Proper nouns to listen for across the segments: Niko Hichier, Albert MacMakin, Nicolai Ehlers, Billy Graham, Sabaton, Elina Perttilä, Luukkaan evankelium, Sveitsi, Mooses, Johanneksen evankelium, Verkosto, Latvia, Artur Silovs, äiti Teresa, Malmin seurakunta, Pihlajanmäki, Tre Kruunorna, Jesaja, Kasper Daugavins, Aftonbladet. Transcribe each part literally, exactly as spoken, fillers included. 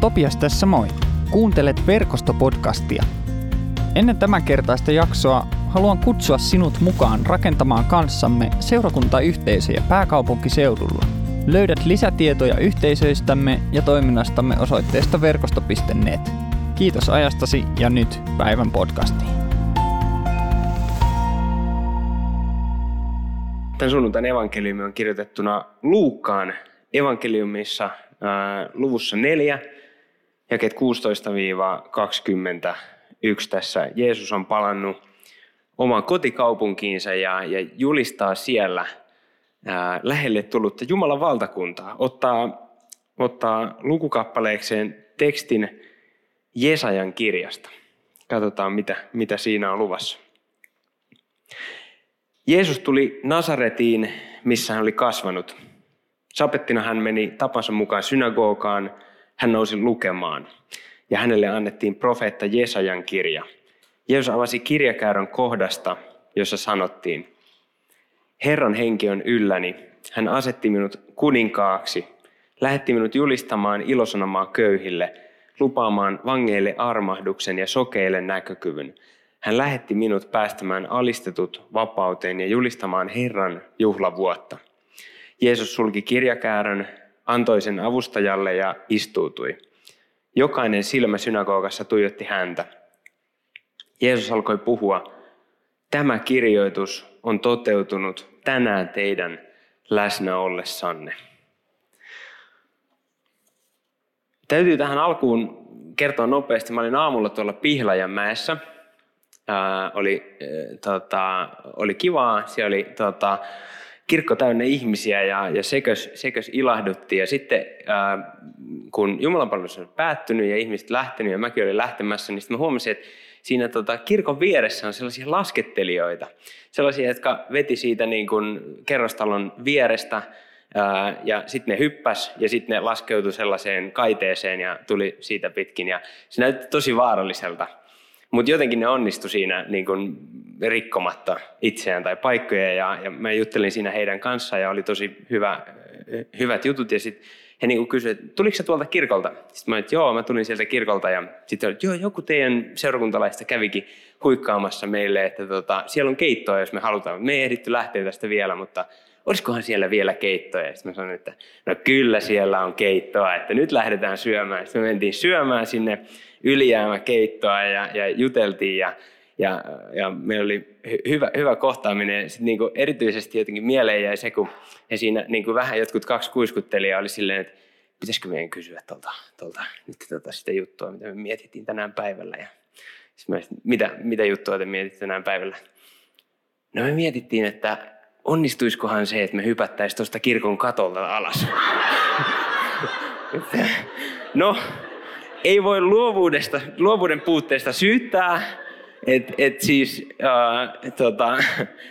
Topias tässä moi. Kuuntelet Verkosto-podcastia. Ennen tämänkertaista jaksoa haluan kutsua sinut mukaan rakentamaan kanssamme seurakuntayhteisöjä pääkaupunkiseudulla. Löydät lisätietoja yhteisöistämme ja toiminnastamme osoitteesta verkosto piste net. Kiitos ajastasi ja nyt päivän podcastiin. Tämän sunnuntain evankeliumi on kirjoitettuna Luukkaan evankeliumissa äh, luvussa neljä, jakeet kuusitoista kaksikymmentäyksi. Tässä Jeesus on palannut omaan kotikaupunkiinsa ja, ja julistaa siellä äh, lähelle tullutta Jumalan valtakuntaa. Ottaa, ottaa lukukappaleekseen tekstin Jesajan kirjasta. Katsotaan, mitä, mitä siinä on luvassa. Jeesus tuli Nasaretiin, missä hän oli kasvanut. Sapettina hän meni tapansa mukaan synagogaan, hän nousi lukemaan ja hänelle annettiin profeetta Jesajan kirja. Jeesus avasi kirjakäärön kohdasta, jossa sanottiin: Herran henki on ylläni, hän asetti minut kuninkaaksi, lähetti minut julistamaan ilosanomaa köyhille, lupaamaan vangeille armahduksen ja sokeille näkökyvyn. Hän lähetti minut päästämään alistetut vapauteen ja julistamaan Herran juhlavuotta. Jeesus sulki kirjakäärön, antoi sen avustajalle ja istuutui. Jokainen silmä synagogassa tuijotti häntä. Jeesus alkoi puhua: Tämä kirjoitus on toteutunut tänään teidän läsnä ollessanne. Täytyy tähän alkuun kertoa nopeasti. Mä olin aamulla tuolla Pihlajanmäessä. Äh, oli, äh, tota, oli kivaa, siellä oli tota, kirkko täynnä ihmisiä ja, ja sekös, sekös ilahdutti. Ja sitten äh, kun jumalanpalvelus oli päättynyt ja ihmiset lähtenyt ja mäkin olin lähtemässä, niin sitten mä huomasin, että siinä tota, kirkon vieressä on sellaisia laskettelijoita. Sellaisia, jotka veti siitä niin kuin kerrostalon vierestä äh, ja sitten ne hyppäs ja sitten ne laskeutui sellaiseen kaiteeseen ja tuli siitä pitkin. Ja se näytti tosi vaaralliselta. Mutta jotenkin ne onnistu siinä niin kun rikkomatta itseään tai paikkoja. Ja, ja mä juttelin siinä heidän kanssaan ja oli tosi hyvä, hyvät jutut. Ja sitten he niin kun kysyivät, että tuliko sä tuolta kirkolta? Sitten mä olin, että joo, mä tulin sieltä kirkolta. Ja sitten joo, joku teidän seurakuntalaista kävikin huikkaamassa meille, että tota, siellä on keittoa, jos me halutaan. Me ei ehditty lähteä tästä vielä, mutta olisikohan siellä vielä keittoa? Ja sitten mä sanoin, että no kyllä siellä on keittoa, että nyt lähdetään syömään. Sitten me mentiin syömään sinne ylijäämäkeittoa ja, ja juteltiin ja, ja, ja meillä oli hyvä, hyvä kohtaaminen. Sitten niin kuin erityisesti jotenkin mieleen jäi se, kun he siinä niin kuin vähän jotkut kaksi kuiskuttelijaa oli silleen, että pitäisikö meidän kysyä tuolta, tuolta, nyt tuolta sitä juttua, mitä me mietittiin tänään päivällä. Ja sitten mä sanoin, mitä, mitä juttua te mietittiin tänään päivällä? No me mietittiin, että onnistuiskohan se, että me hypättäisiin tuosta kirkon katolta alas. No, ei voi luovuudesta, luovuuden puutteesta syyttää, että et siis äh, tota,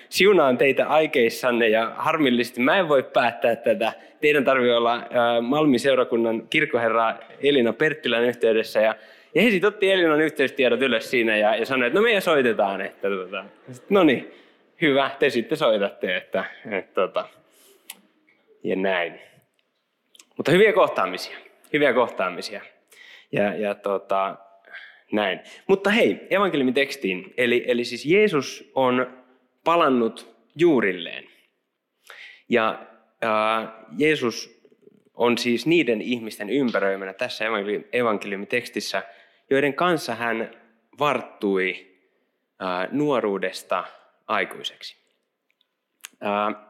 siunaan teitä aikeissanne ja harmillisesti mä en voi päättää tätä. Teidän tarvii olla äh, Malmin seurakunnan kirkkoherra Elina Perttilän yhteydessä ja, ja he sitten otti Elinan yhteystiedot ylös siinä ja, ja sanoi, että no meidän soitetaan. Että, tota, no niin, hyvä, te sitten soitatte että, et, tota, ja näin. Mutta hyviä kohtaamisia, hyviä kohtaamisia. Ja, ja tota, näin. Mutta hei, evankeliumitekstiin. Eli, eli siis Jeesus on palannut juurilleen. Ja äh, Jeesus on siis niiden ihmisten ympäröimänä tässä evankeliumitekstissä, joiden kanssa hän varttui äh, nuoruudesta aikuiseksi. Äh,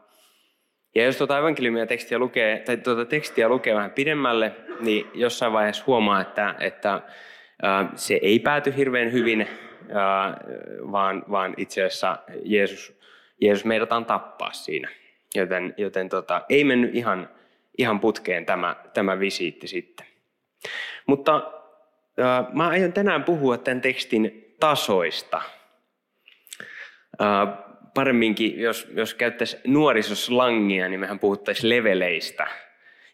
Ja jos tuota evankeliumia tekstiä lukee, tai tuota tekstiä lukee vähän pidemmälle, niin jossain vaiheessa huomaa, että, että äh, se ei pääty hirveän hyvin, äh, vaan, vaan itse asiassa Jeesus, Jeesus meidätään tappaa siinä. Joten, joten tota, ei mennyt ihan, ihan putkeen tämä, tämä visiitti sitten. Mutta äh, mä aion tänään puhua tämän tekstin tasoista. Äh, Paremminkin, jos, jos käyttäisiin nuorisoslangia, niin mehän puhuttaisiin leveleistä.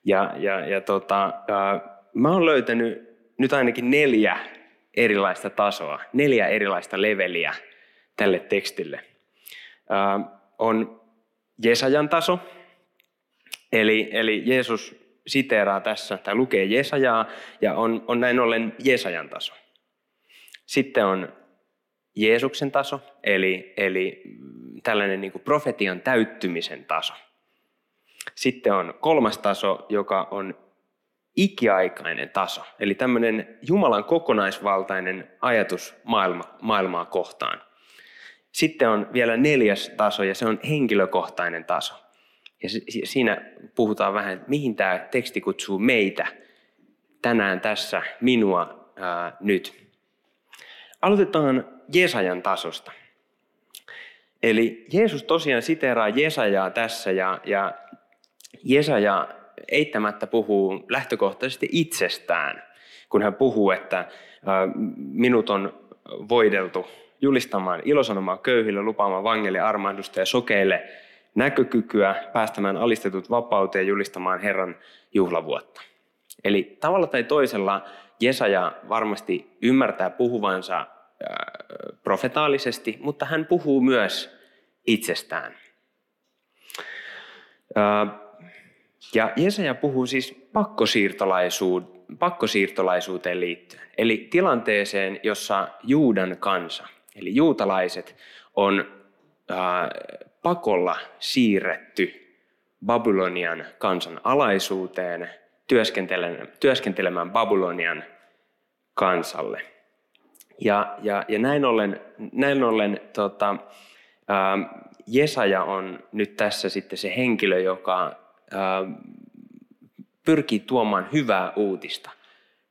Ja, ja, ja tota, äh, mä oon löytänyt nyt ainakin neljä erilaista tasoa, neljä erilaista leveliä tälle tekstille. Äh, on Jesajan taso, eli, eli Jeesus siteeraa tässä, tai lukee Jesajaa, ja on, on näin ollen Jesajan taso. Sitten on Jeesuksen taso, eli, eli tällainen niin kuin profetian täyttymisen taso. Sitten on kolmas taso, joka on ikiaikainen taso, eli tämmöinen Jumalan kokonaisvaltainen ajatus maailma, maailmaa kohtaan. Sitten on vielä neljäs taso, ja se on henkilökohtainen taso. Ja siinä puhutaan vähän, että mihin tämä teksti kutsuu meitä tänään tässä, minua ää, nyt. Aloitetaan Jesajan tasosta. Eli Jeesus tosiaan siteeraa Jesajaa tässä, ja, ja Jesaja eittämättä puhuu lähtökohtaisesti itsestään, kun hän puhuu, että ä, minut on voideltu julistamaan ilosanomaa köyhille, lupaamaan vangeille armahdusta ja sokeille näkökykyä, päästämään alistetut vapauteen, julistamaan Herran juhlavuotta. Eli tavalla tai toisella Jesaja varmasti ymmärtää puhuvansa äh, profetaalisesti, mutta hän puhuu myös itsestään. Äh, ja Jesaja puhuu siis pakkosiirtolaisuud- pakkosiirtolaisuuteen liittyen, eli tilanteeseen, jossa Juudan kansa, eli juutalaiset, on äh, pakolla siirretty Babylonian kansan alaisuuteen työskentelemään Babylonian kansalle. Ja, ja, ja näin ollen, näin ollen tota, ää, Jesaja on nyt tässä sitten se henkilö, joka ää, pyrkii tuomaan hyvää uutista,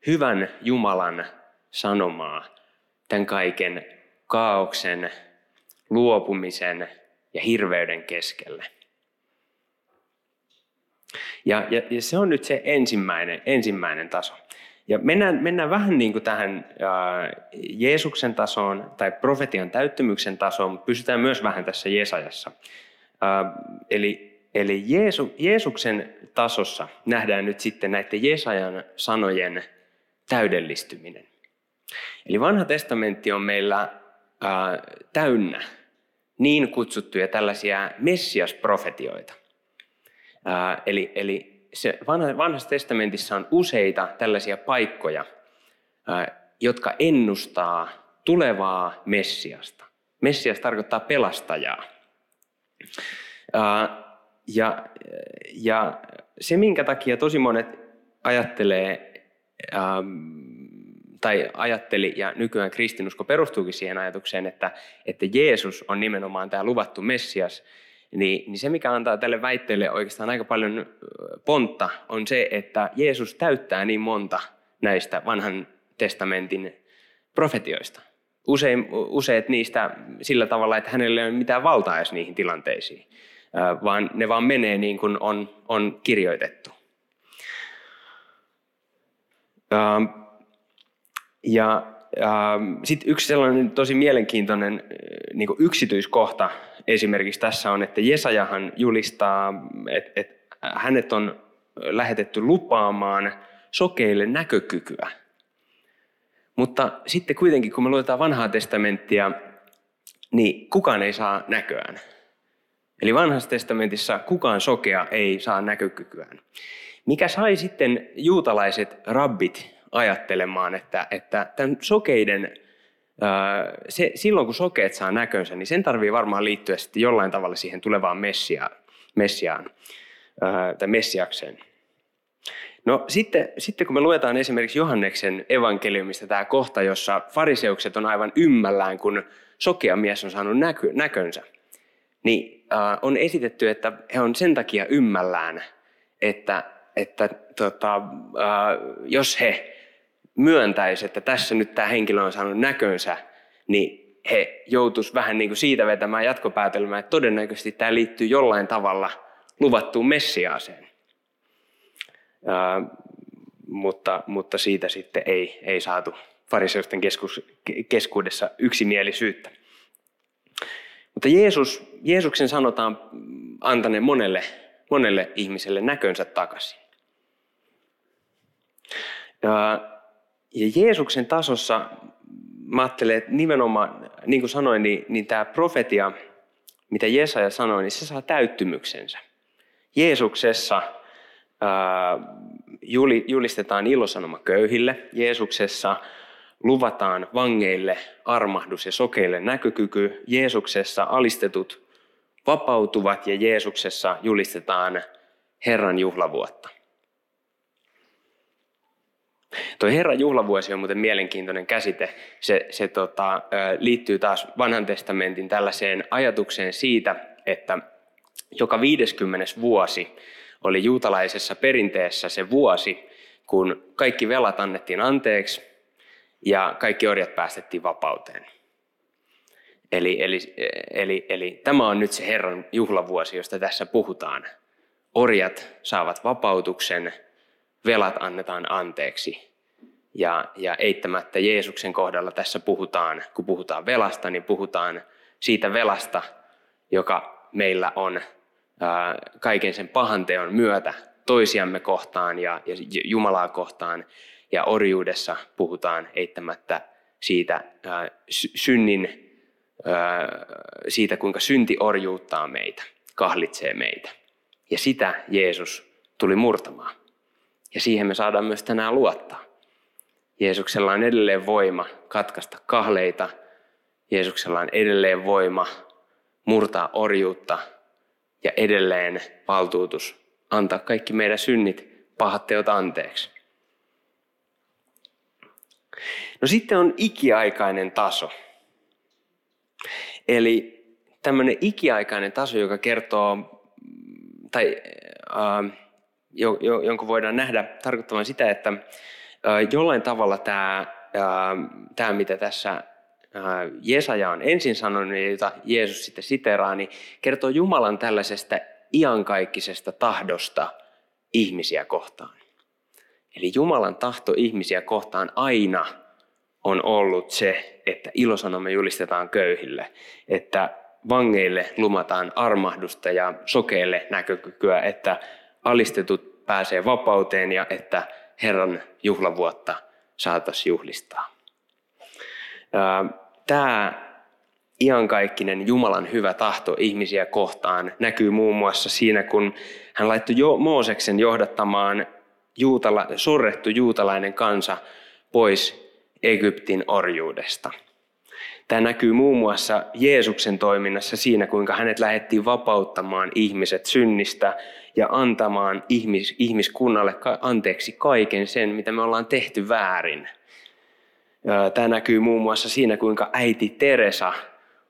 hyvän Jumalan sanomaa tämän kaiken kaaoksen, luopumisen ja hirveyden keskelle. Ja, ja, ja se on nyt se ensimmäinen, ensimmäinen taso. Ja mennään, mennään vähän niin kuin tähän ää, Jeesuksen tasoon tai profetian täyttymyksen tasoon, mutta pysytään myös vähän tässä Jesajassa. Ää, eli eli Jeesu, Jeesuksen tasossa nähdään nyt sitten näiden Jesajan sanojen täydellistyminen. Eli vanha testamentti on meillä ää, täynnä niin kutsuttuja tällaisia messiasprofetioita. Ää, eli eli se vanha, vanhassa testamentissa on useita tällaisia paikkoja, ää, jotka ennustaa tulevaa Messiasta. Messias tarkoittaa pelastajaa. Ää, ja, ja se, minkä takia tosi monet ajattelee, ää, tai ajatteli, ja nykyään kristinusko perustuukin siihen ajatukseen, että, että Jeesus on nimenomaan tämä luvattu Messias, niin, niin se, mikä antaa tälle väitteelle oikeastaan aika paljon pontta, on se, että Jeesus täyttää niin monta näistä vanhan testamentin profetioista. Usein, useat niistä sillä tavalla, että hänellä ei ole mitään valtaa edes niihin tilanteisiin, vaan ne vaan menee niin kuin on, on kirjoitettu. Ähm. Ja äh, sitten yksi sellainen tosi mielenkiintoinen äh, niin kuin yksityiskohta esimerkiksi tässä on, että Jesajahan julistaa, että et hänet on lähetetty lupaamaan sokeille näkökykyä. Mutta sitten kuitenkin, kun me luetaan vanhaa testamenttia, niin kukaan ei saa näköään. Eli vanhassa testamentissa kukaan sokea ei saa näkökykyään. Mikä sai sitten juutalaiset rabbit ajattelemaan, että, että tämän sokeiden, se, silloin kun sokeet saa näkönsä, niin sen tarvii varmaan liittyä sitten jollain tavalla siihen tulevaan messia, messiaan tai messiakseen. No sitten, sitten kun me luetaan esimerkiksi Johanneksen evankeliumista tämä kohta, jossa fariseukset on aivan ymmällään, kun sokea mies on saanut näky, näkönsä, niin äh, on esitetty, että he on sen takia ymmällään, että, että tota, äh, jos he myöntäisi, että tässä nyt tämä henkilö on saanut näkönsä, niin he joutuisivat vähän niin kuin siitä vetämään jatkopäätelmää, että todennäköisesti tämä liittyy jollain tavalla luvattuun Messiaaseen. Ää, mutta, mutta siitä sitten ei, ei saatu fariseusten keskus, keskuudessa yksimielisyyttä. Mutta Jeesus, Jeesuksen sanotaan antaneen monelle, monelle ihmiselle näkönsä takaisin. Ää, Ja Jeesuksen tasossa mä ajattelen, että nimenomaan, niin kuin sanoin, niin, niin tämä profetia, mitä Jesaja sanoi, niin se saa täyttymyksensä. Jeesuksessa julistetaan ilosanoma köyhille Jeesuksessa, luvataan vangeille armahdus ja sokeille näkökyky Jeesuksessa, alistetut vapautuvat ja Jeesuksessa julistetaan Herran juhlavuotta. Tuo Herran juhlavuosi on muuten mielenkiintoinen käsite. Se, se tota, liittyy taas Vanhan testamentin tällaiseen ajatukseen siitä, että joka viideskymmenes vuosi oli juutalaisessa perinteessä se vuosi, kun kaikki velat annettiin anteeksi ja kaikki orjat päästettiin vapauteen. Eli, eli, eli, eli tämä on nyt se Herran juhlavuosi, josta tässä puhutaan. Orjat saavat vapautuksen, velat annetaan anteeksi. Ja, ja eittämättä Jeesuksen kohdalla tässä puhutaan, kun puhutaan velasta, niin puhutaan siitä velasta, joka meillä on ää, kaiken sen pahan teon myötä toisiamme kohtaan ja, ja Jumalaa kohtaan. Ja orjuudessa puhutaan eittämättä siitä ää, synnin, siitä, kuinka synti orjuuttaa meitä, kahlitsee meitä. Ja sitä Jeesus tuli murtamaan. Ja siihen me saadaan myös tänään luottaa. Jeesuksella on edelleen voima katkaista kahleita. Jeesuksella on edelleen voima murtaa orjuutta ja edelleen valtuutus antaa kaikki meidän synnit, pahat teot anteeksi. No sitten on ikiaikainen taso. Eli tämmöinen ikiaikainen taso, joka kertoo, tai äh, jo, jo, jonka voidaan nähdä tarkoittavan sitä, että äh, jollain tavalla tämä, äh, tämä mitä tässä äh, Jesaja on ensin sanonut, jota Jeesus sitten siteraa, niin kertoo Jumalan tällaisesta iankaikkisesta tahdosta ihmisiä kohtaan. Eli Jumalan tahto ihmisiä kohtaan aina on ollut se, että ilosanoma julistetaan köyhille, että vangeille lumataan armahdusta ja sokeille näkökykyä, että alistetut pääsee vapauteen ja että Herran juhlavuotta saataisiin juhlistaa. Tämä iankaikkinen Jumalan hyvä tahto ihmisiä kohtaan näkyy muun muassa siinä, kun hän laittoi jo Mooseksen johdattamaan juutala, sorrettu juutalainen kansa pois Egyptin orjuudesta. Tämä näkyy muun muassa Jeesuksen toiminnassa siinä, kuinka hänet lähdettiin vapauttamaan ihmiset synnistä ja antamaan ihmis, ihmiskunnalle anteeksi kaiken sen, mitä me ollaan tehty väärin. Tämä näkyy muun muassa siinä, kuinka äiti Teresa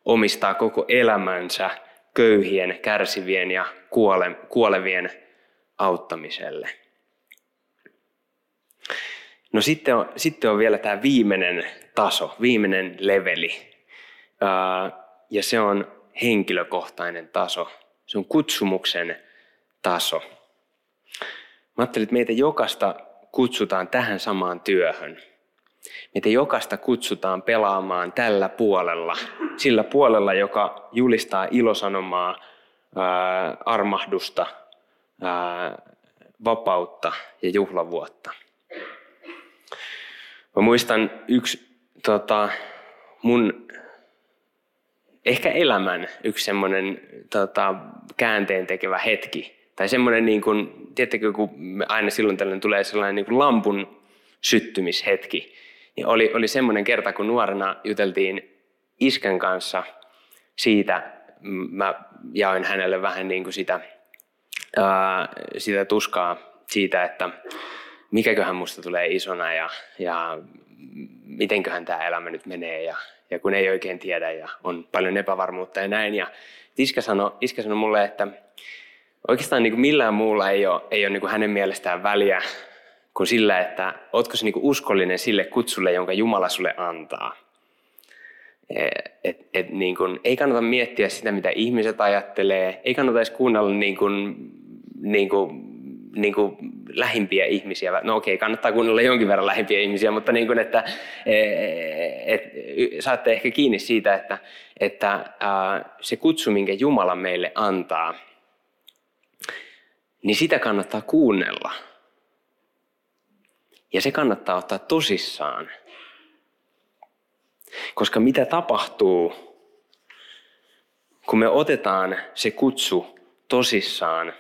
omistaa koko elämänsä köyhien, kärsivien ja kuole, kuolevien auttamiselle. No sitten on, sitten on vielä tämä viimeinen taso, viimeinen leveli, ja se on henkilökohtainen taso. Se on kutsumuksen taso. Mä ajattelin, että meitä jokaista kutsutaan tähän samaan työhön. Meitä jokaista kutsutaan pelaamaan tällä puolella, sillä puolella, joka julistaa ilosanomaa, armahdusta, vapautta ja juhlavuotta. Mä muistan yksi tota, mun ehkä elämän yksi semmoinen tota, käänteen tekevä hetki. Tai semmoinen, niin kuin, tiedättekö, kun aina silloin tällöin tulee sellainen niin kuin lampun syttymishetki. Niin oli, oli semmoinen kerta, kun nuorena juteltiin iskän kanssa siitä. Mä jaoin hänelle vähän niin kuin sitä, ää, sitä tuskaa siitä, että mikäköhän musta tulee isona ja, ja mitenköhän tämä elämä nyt menee ja, ja kun ei oikein tiedä ja on paljon epävarmuutta ja näin. Ja iskä sanoi iskä sano mulle, että oikeastaan niin kuin millään muulla ei ole, ei ole niin kuin hänen mielestään väliä kuin sillä, että ootko se niin kuin uskollinen sille kutsulle, jonka Jumala sulle antaa. Et, et niin kuin, ei kannata miettiä sitä, mitä ihmiset ajattelee, ei kannata edes kuunnella niin kuin, niin kuin, niin kuin lähimpiä ihmisiä. No okei, kannattaa kuunnella jonkin verran lähimpiä ihmisiä, mutta niin kuin, että et, et, saatte ehkä kiinni siitä, että, että äh, se kutsu, minkä Jumala meille antaa, niin sitä kannattaa kuunnella. Ja se kannattaa ottaa tosissaan. Koska mitä tapahtuu, kun me otetaan se kutsu tosissaan,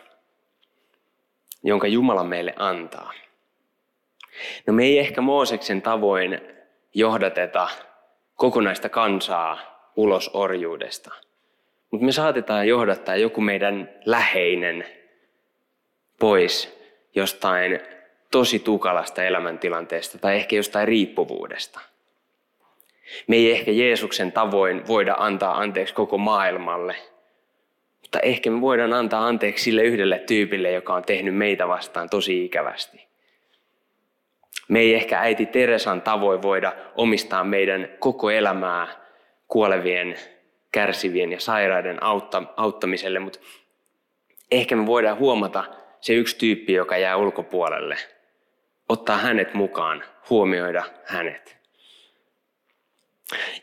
jonka Jumala meille antaa. No me ei ehkä Mooseksen tavoin johdateta kokonaista kansaa ulos orjuudesta, mutta me saatetaan johdattaa joku meidän läheinen pois jostain tosi tukalasta elämäntilanteesta tai ehkä jostain riippuvuudesta. Me ei ehkä Jeesuksen tavoin voida antaa anteeksi koko maailmalle, mutta ehkä me voidaan antaa anteeksi sille yhdelle tyypille, joka on tehnyt meitä vastaan tosi ikävästi. Me ei ehkä äiti Teresan tavoin voida omistaa meidän koko elämää kuolevien, kärsivien ja sairaiden auttamiselle, mutta ehkä me voidaan huomata se yksi tyyppi, joka jää ulkopuolelle, ottaa hänet mukaan, huomioida hänet.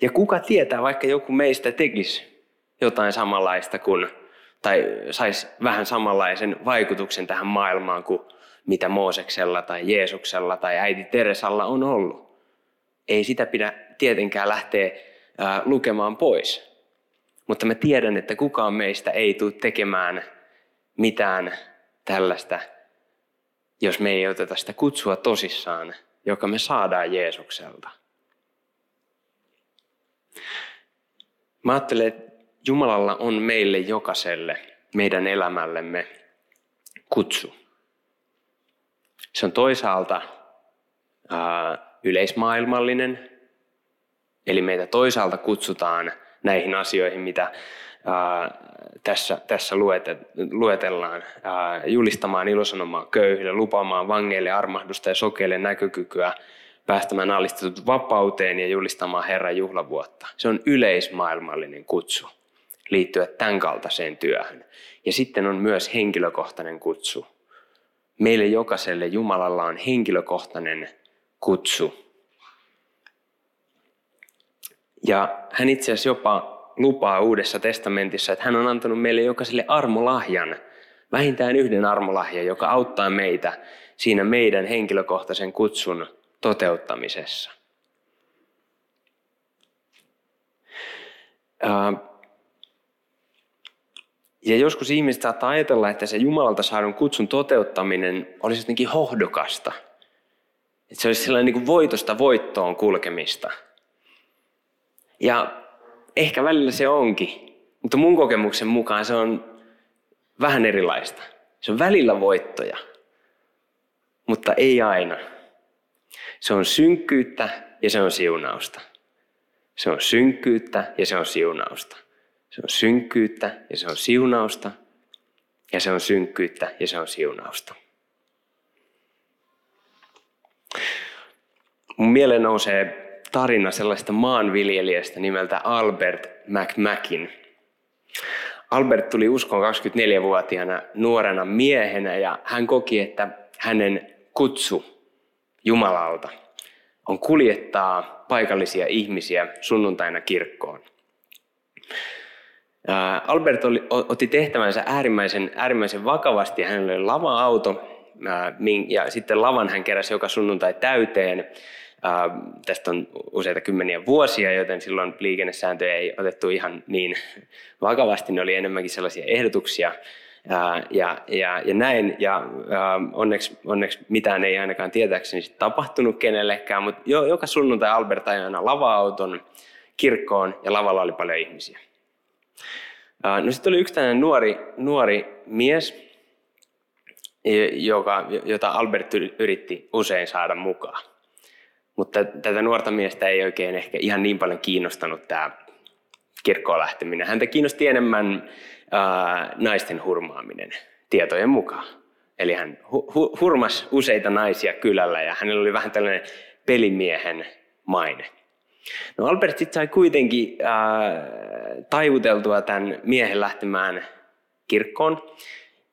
Ja kuka tietää, vaikka joku meistä tekisi jotain samanlaista kuin, tai saisi vähän samanlaisen vaikutuksen tähän maailmaan kuin mitä Mooseksella tai Jeesuksella tai äiti Teresalla on ollut. Ei sitä pidä tietenkään lähteä ää, lukemaan pois. Mutta mä tiedän, että kukaan meistä ei tule tekemään mitään tällaista, jos me ei oteta sitä kutsua tosissaan, joka me saadaan Jeesukselta. Mä ajattelen, että Jumalalla on meille jokaiselle, meidän elämällemme kutsu. Se on toisaalta ää, yleismaailmallinen, eli meitä toisaalta kutsutaan näihin asioihin, mitä ää, tässä, tässä luete, luetellaan, ää, julistamaan ilosanomaa köyhille, lupaamaan vangeille armahdusta ja sokeille näkökykyä, päästämään alistetut vapauteen ja julistamaan Herran juhlavuotta. Se on yleismaailmallinen kutsu liittyä tämän kaltaiseen työhön. Ja sitten on myös henkilökohtainen kutsu. Meille jokaiselle Jumalalla on henkilökohtainen kutsu. Ja hän itse asiassa jopa lupaa Uudessa testamentissa, että hän on antanut meille jokaiselle armolahjan, vähintään yhden armolahjan, joka auttaa meitä siinä meidän henkilökohtaisen kutsun toteuttamisessa. Ja joskus ihmiset saattaa ajatella, että se Jumalalta saadun kutsun toteuttaminen olisi jotenkin hohdokasta. Että se olisi sellainen niin kuin voitosta voittoon kulkemista. Ja ehkä välillä se onkin, mutta mun kokemuksen mukaan se on vähän erilaista. Se on välillä voittoja, mutta ei aina. Se on synkkyyttä ja se on siunausta. Se on synkkyyttä ja se on siunausta. Se on synkkyyttä ja se on siunausta. Ja se on synkkyyttä ja se on siunausta. Mun mieleen nousee tarina sellaista maanviljelijästä nimeltä Albert MacMakin. Albert tuli uskoon kaksikymmentäneljävuotiaana nuorena miehenä ja hän koki, että hänen kutsu Jumalalta on kuljettaa paikallisia ihmisiä sunnuntaina kirkkoon. Albert oli, otti tehtävänsä äärimmäisen, äärimmäisen vakavasti. Hänellä oli lava-auto ja sitten lavan hän keräsi joka sunnuntai täyteen. Tästä on useita kymmeniä vuosia, joten silloin liikennesääntöjä ei otettu ihan niin vakavasti. Ne oli enemmänkin sellaisia ehdotuksia. Ja, ja, ja näin, ja onneksi, onneksi mitään ei ainakaan tietääkseni tapahtunut kenellekään, mutta jo, joka sunnuntai Albert ajoi aina lava-auton kirkkoon ja lavalla oli paljon ihmisiä. No sitten oli yksi tämmöinen nuori, nuori mies, joka, jota Albert yritti usein saada mukaan, mutta tätä nuorta miestä ei oikein ehkä ihan niin paljon kiinnostanut tämä kirkkoon lähteminen. Häntä kiinnosti enemmän ää, naisten hurmaaminen tietojen mukaan. Eli hän hu- hu- hurmasi useita naisia kylällä ja hänellä oli vähän tällainen pelimiehen maine. No Albert sitten sai kuitenkin ää, taivuteltua tämän miehen lähtemään kirkkoon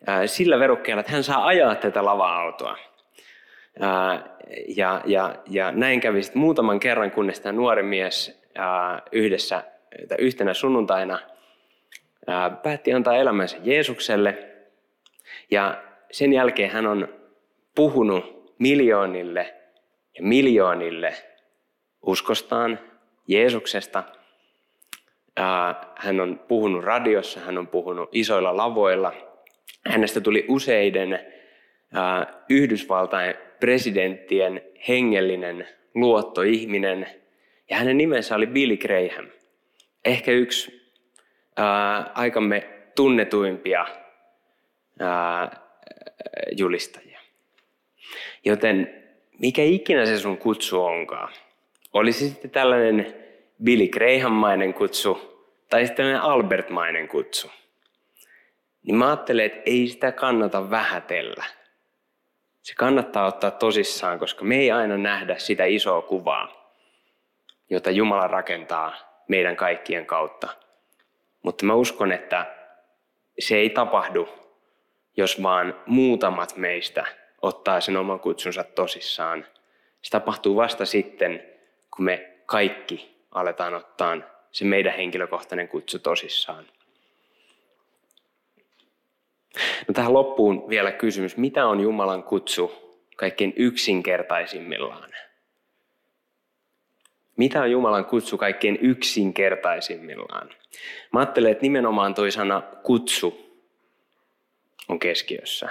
ää, sillä verukkeella, että hän saa ajaa tätä lava-autoa. Ää, ja, ja, ja näin kävi sitten muutaman kerran, kunnes tämä nuori mies ää, yhdessä yhtenä sunnuntaina ää, päätti antaa elämänsä Jeesukselle ja sen jälkeen hän on puhunut miljoonille ja miljoonille uskostaan, Jeesuksesta. Ää, hän on puhunut radiossa, hän on puhunut isoilla lavoilla. Hänestä tuli useiden Yhdysvaltain presidenttien hengellinen luottoihminen, ja hänen nimensä oli Billy Graham. Ehkä yksi ää, aikamme tunnetuimpia ää, julistajia. Joten mikä ikinä se sun kutsu onkaan, olisi sitten tällainen Billy Graham-mainen kutsu tai sitten tällainen Albert-mainen kutsu, niin mä ajattelen, että ei sitä kannata vähätellä. Se kannattaa ottaa tosissaan, koska me ei aina nähdä sitä isoa kuvaa, jota Jumala rakentaa meidän kaikkien kautta. Mutta mä uskon, että se ei tapahdu, jos vaan muutamat meistä ottaa sen oman kutsunsa tosissaan. Se tapahtuu vasta sitten, kun me kaikki aletaan ottaa se meidän henkilökohtainen kutsu tosissaan. No tähän loppuun vielä kysymys, mitä on Jumalan kutsu kaikkein yksinkertaisimmillaan? Mitä on Jumalan kutsu kaikkein yksinkertaisimmillaan? Mä ajattelen, että nimenomaan toi sana kutsu on keskiössä.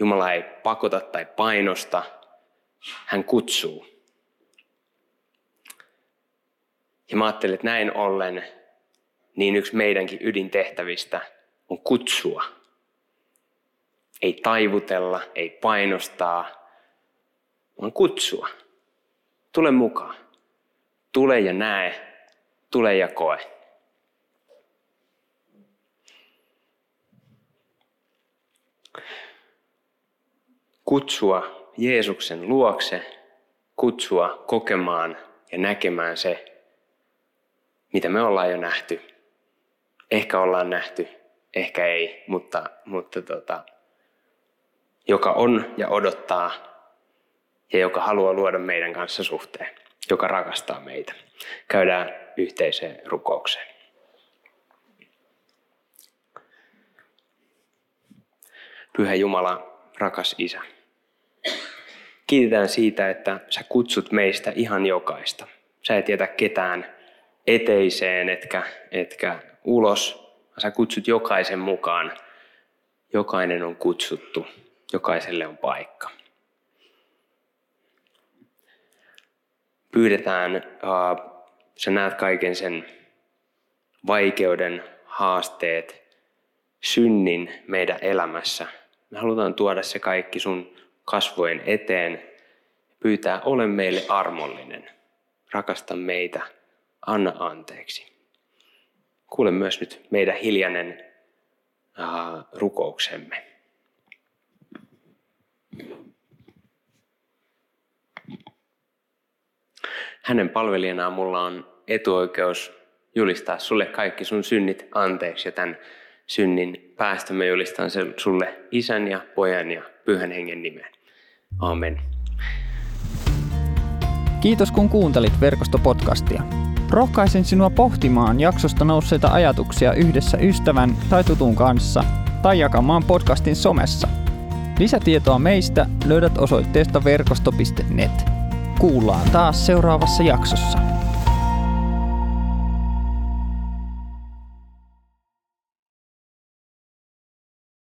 Jumala ei pakota tai painosta, hän kutsuu. Ja mä ajattelen, että näin ollen niin yksi meidänkin ydintehtävistä on kutsua. Ei taivutella, ei painostaa, vaan kutsua. Tule mukaan. Tule ja näe, tule ja koe. Kutsua Jeesuksen luokse, kutsua kokemaan ja näkemään se, mitä me ollaan jo nähty. Ehkä ollaan nähty, ehkä ei, mutta, mutta tota... joka on ja odottaa ja joka haluaa luoda meidän kanssa suhteen, joka rakastaa meitä. Käydään yhteiseen rukoukseen. Pyhä Jumala, rakas Isä, kiitetään siitä, että sä kutsut meistä ihan jokaista. Sä et jätä ketään eteiseen etkä, etkä ulos, sä kutsut jokaisen mukaan. Jokainen on kutsuttu. Jokaiselle on paikka. Pyydetään, uh, sä näet kaiken sen vaikeuden, haasteet, synnin meidän elämässä. Me halutaan tuoda se kaikki sun kasvojen eteen. Pyytää, ole meille armollinen. Rakasta meitä, anna anteeksi. Kuule myös nyt meidän hiljainen uh, rukouksemme. Hänen palvelijanaan mulla on etuoikeus julistaa sulle kaikki sun synnit anteeksi ja tämän synnin päästä me julistan sen sulle Isän ja Pojan ja Pyhän Hengen nimeen. Amen. Kiitos kun kuuntelit Verkosto-podcastia. Rohkaisen sinua pohtimaan jaksosta nousseita ajatuksia yhdessä ystävän tai tutun kanssa tai jakamaan podcastin somessa. Lisätietoa meistä löydät osoitteesta verkosto piste net. Kuullaan taas seuraavassa jaksossa.